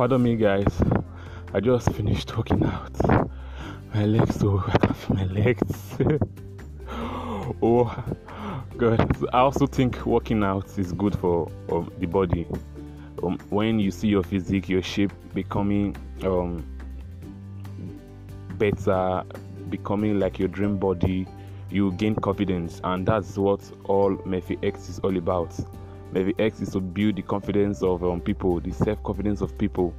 Pardon me, guys. I just finished working out. My legs, oh, I can't feel my legs. Oh, God. I also think working out is good for the body. When you see your physique, your shape becoming better, becoming like your dream body, you gain confidence, and that's what all MephiX is all about. MephiX is to build the confidence of people, the self-confidence of people.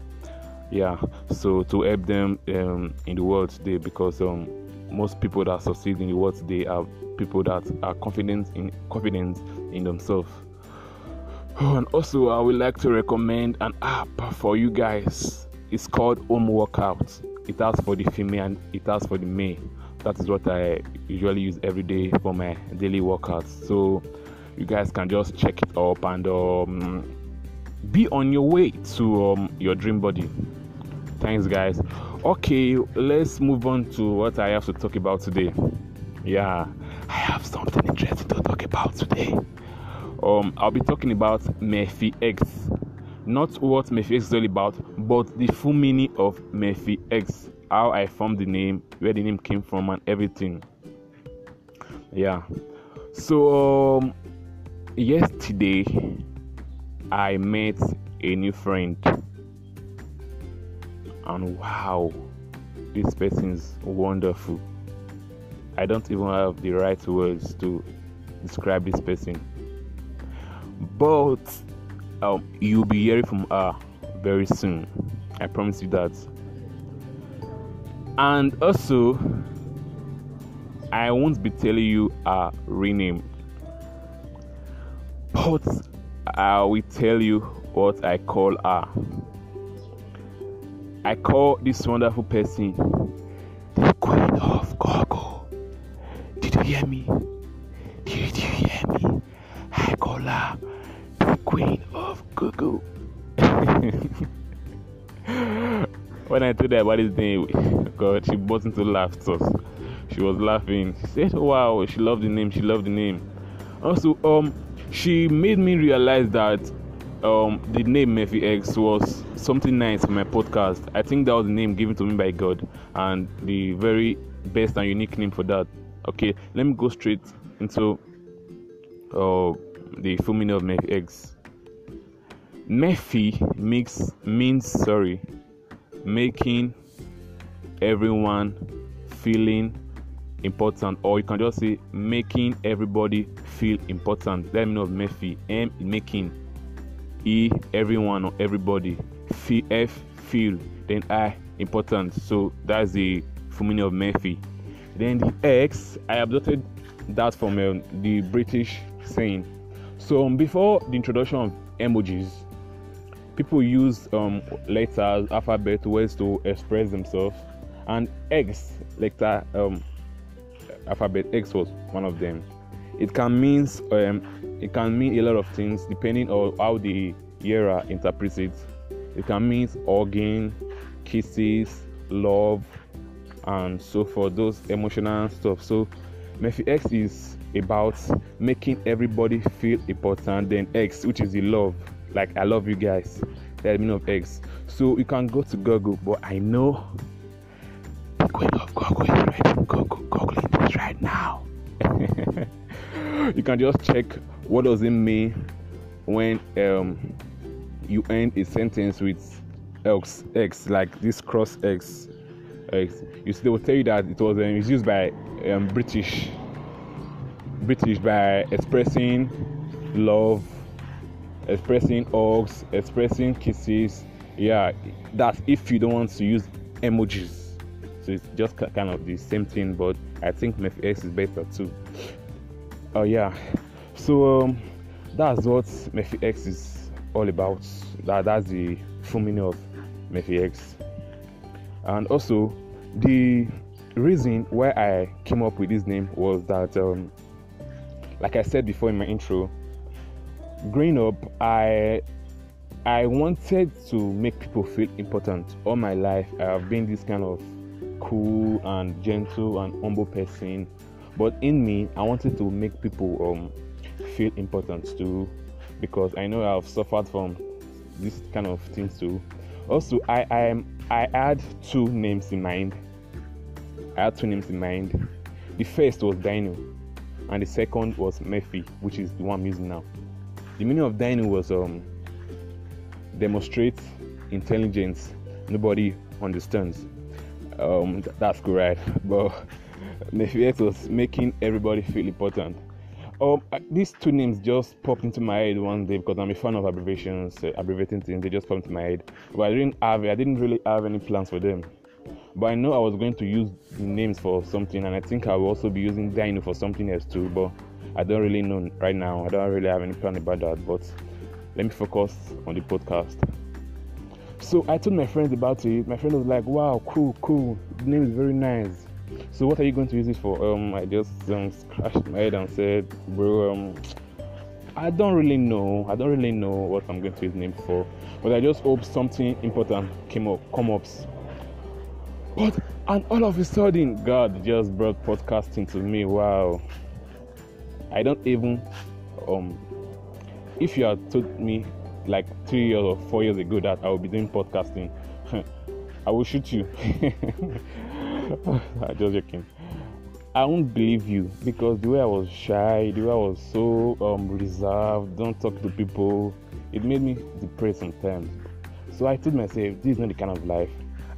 Yeah, so to help them in the world today, because most people that succeed in the world today are people that are confident in themselves. Oh, and also I would like to recommend an app for you guys. It's called Home Workout. It has for the female and it has for the male. That is what I usually use every day for my daily workouts. So you guys can just check it up and be on your way to your dream body. Thanks, guys. Okay, let's move on to what I have to talk about today. Yeah, I have something interesting to talk about today. I'll be talking about MephiX. Not what MephiX is all about, but the full meaning of MephiX. How I formed the name, where the name came from, and everything. Yeah. So yesterday, I met a new friend, and wow, this person is wonderful. I don't even have the right words to describe this person, but you'll be hearing from her very soon. I promise you that. And also, I won't be telling you her real name, but I will tell you what I call her. I call this wonderful person the Queen of Gogo. Did you hear me? Did you hear me? I call her the Queen of Gogo. When I told her about this name, God, she burst into laughter. She was laughing. She said, "Wow, she loved the name. She loved the name." Also, she made me realize that the name MephiX was something nice for my podcast. I think that was the name given to me by God, and the very best and unique name for that. Okay, let me go straight into the full meaning of MephiX. Mephi means making everyone feeling important, or you can just say making everybody feel important. Let me know of Mephi. M, making. E, everyone or everybody. F, feel. Then I, important. So that's the full meaning of Mephi. Then the X, I adopted that from the British saying. So before the introduction of emojis, people use letters, alphabet, words to express themselves, and X letter, alphabet X was one of them. It can mean a lot of things depending on how the era interprets it. It can mean organ, kisses, love, and so forth, those emotional stuff. So MephiX is about making everybody feel important. Then X, which is the love, like I love you guys. That's the meaning of X. So you can go to Google, but I know the Queen of Google is ready. Google this right now. You can just check what does it mean when you end a sentence with X, like this cross X. They will tell you that it was used by British by expressing love, expressing hugs, expressing kisses. Yeah, that's if you don't want to use emojis. So it's just kind of the same thing, but I think MephiX is better too. Oh yeah, so that's what MephiX is all about. That's the full meaning of MephiX. And also, the reason why I came up with this name was that, like I said before in my intro, growing up, I wanted to make people feel important. All my life, I have been this kind of cool and gentle and humble person, but in me, I wanted to make people feel important too, because I know I've suffered from this kind of things too. Also, I had two names in mind. The first was Dino, and the second was Mephi, which is the one I'm using now. The meaning of Dino was demonstrate intelligence nobody understands. That's good, right? But MephiX was making everybody feel important. These two names just popped into my head one day because I'm a fan of abbreviations, abbreviating things. They just popped into my head, but I didn't really have any plans for them. But I know I was going to use the names for something, and I think I will also be using Dino for something else too. But I don't really know right now. I don't really have any plan about that. But let me focus on the podcast. So I told my friends about it. My friend was like, "Wow, cool. The name is very nice. So what are you going to use it for?" I just scratched my head and said, "Bro, I don't really know what I'm going to use the name for. But I just hope something important comes up." And all of a sudden, God just brought podcasting to me. Wow. I don't even if you had told me like 3 years or 4 years ago that I would be doing podcasting, I will shoot you. I'm just joking. I won't believe you, because the way I was shy, the way I was so reserved, don't talk to people, it made me depressed sometimes. So I told myself, this is not the kind of life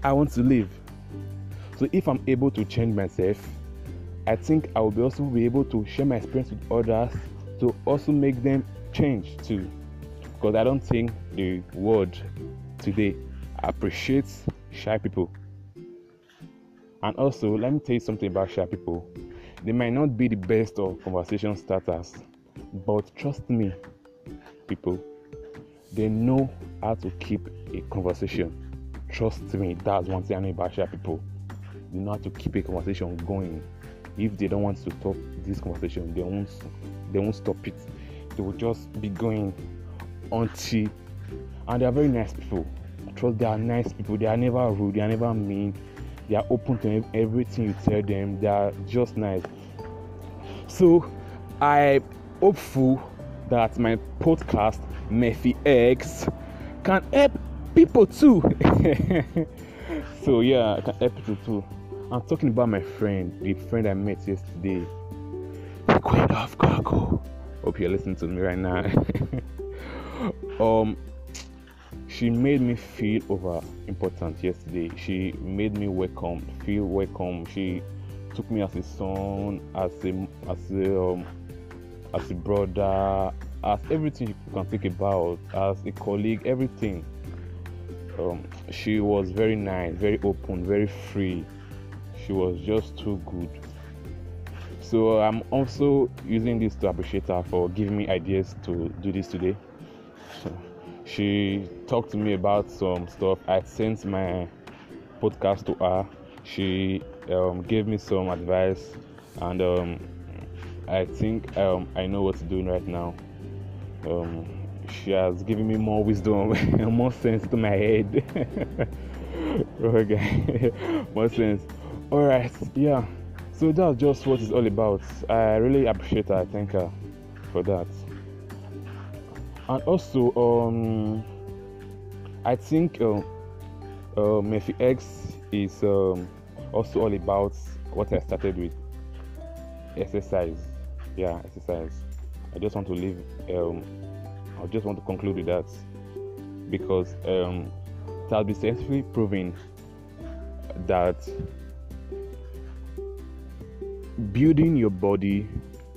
I want to live. So if I'm able to change myself, I think I will also be able to share my experience with others to also make them change too. Because I don't think the world today appreciates shy people. And also, let me tell you something about shy people. They might not be the best of conversation starters, but trust me, people, they know how to keep a conversation. Trust me, that's one thing I know about shy people. They know how to keep a conversation going. If they don't want to stop this conversation, they won't stop it. They will just be going until. And they are very nice people. Trust, they are nice people. They are never rude. They are never mean. They are open to everything you tell them. They are just nice. So I'm hopeful that my podcast MephiX can help people too. So yeah, I can help people too. I'm talking about my friend, the friend I met yesterday, the Queen of Coco. Hope you're listening to me right now. She made me feel over important yesterday. She made me feel welcome. She took me as a son, as a brother, as everything you can think about, as a colleague, everything. She was very nice, very open, very free. She was just too good. So I'm also using this to appreciate her for giving me ideas to do this today. She talked to me about some stuff. I sent my podcast to her. She gave me some advice, and I think I know what to do right now. She has given me more wisdom and more sense to my head. Okay, more sense. All right, yeah. So that's just what it's all about. I really appreciate her. I thank her for that. And also, I think MephiX is also all about what I started with. Exercise. Yeah, exercise. I just want to leave. I just want to conclude with that, because it has been scientifically proven that building your body,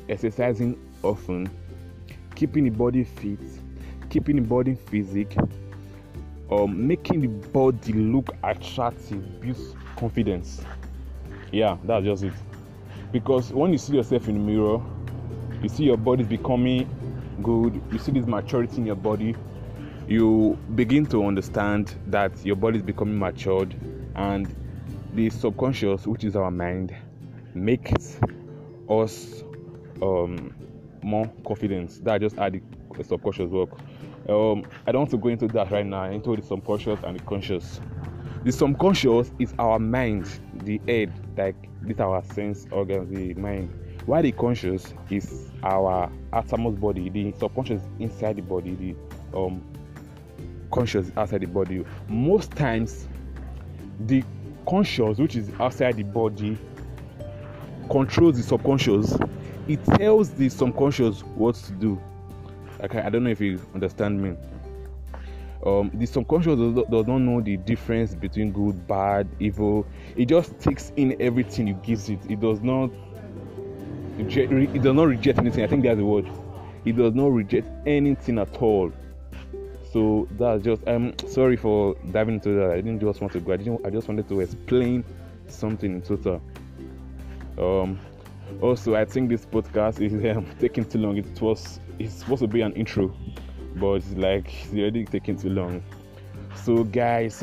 exercising often, keeping the body fit, keeping the body physique, making the body look attractive builds confidence. Yeah, that's just it. Because when you see yourself in the mirror, you see your body becoming good, you see this maturity in your body, you begin to understand that your body is becoming matured, and the subconscious, which is our mind, makes us more confident. That just add the subconscious work. I don't want to go into that right now, into the subconscious and the conscious. The subconscious is our mind, the head, like this our sense organs, the mind. While the conscious is our outermost body, the subconscious is inside the body, the conscious outside the body. Most times, the conscious, which is outside the body, controls the subconscious. It tells the subconscious what to do. Okay, I don't know if you understand me. The subconscious does not know the difference between good, bad, evil. It just takes in everything you gives it. It does not reject anything. I think that's the word. It does not reject anything at all. So that's just. I'm sorry for diving into that. I just wanted to explain something in total. Also, I think this podcast is taking too long. It's supposed to be an intro, but it's already taking too long. So guys,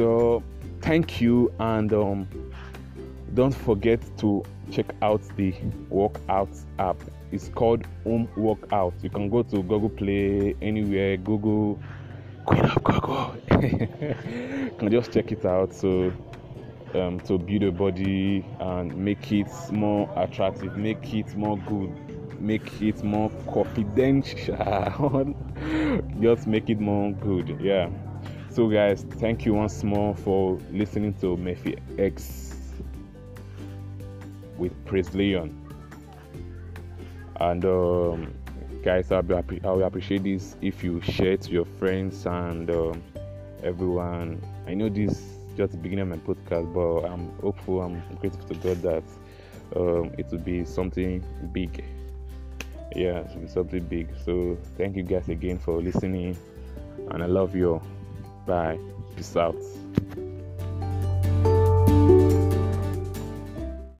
thank you, and don't forget to check out the workout app. It's called Home Workout. You can go to Google Play, anywhere, Google, Queen of Google. You can just check it out. So to build a body and make it more attractive, make it more good, make it more confidential. Just make it more good. Yeah. So guys, thank you once more for listening to MephiX with Praise Leon. And guys, I will appreciate this if you share it to your friends and everyone. I know this is just the beginning of my podcast, but I'm hopeful, I'm grateful to God that it will be something big. Yeah, it will be something big. So thank you guys again for listening, and I love you. Bye. Peace out.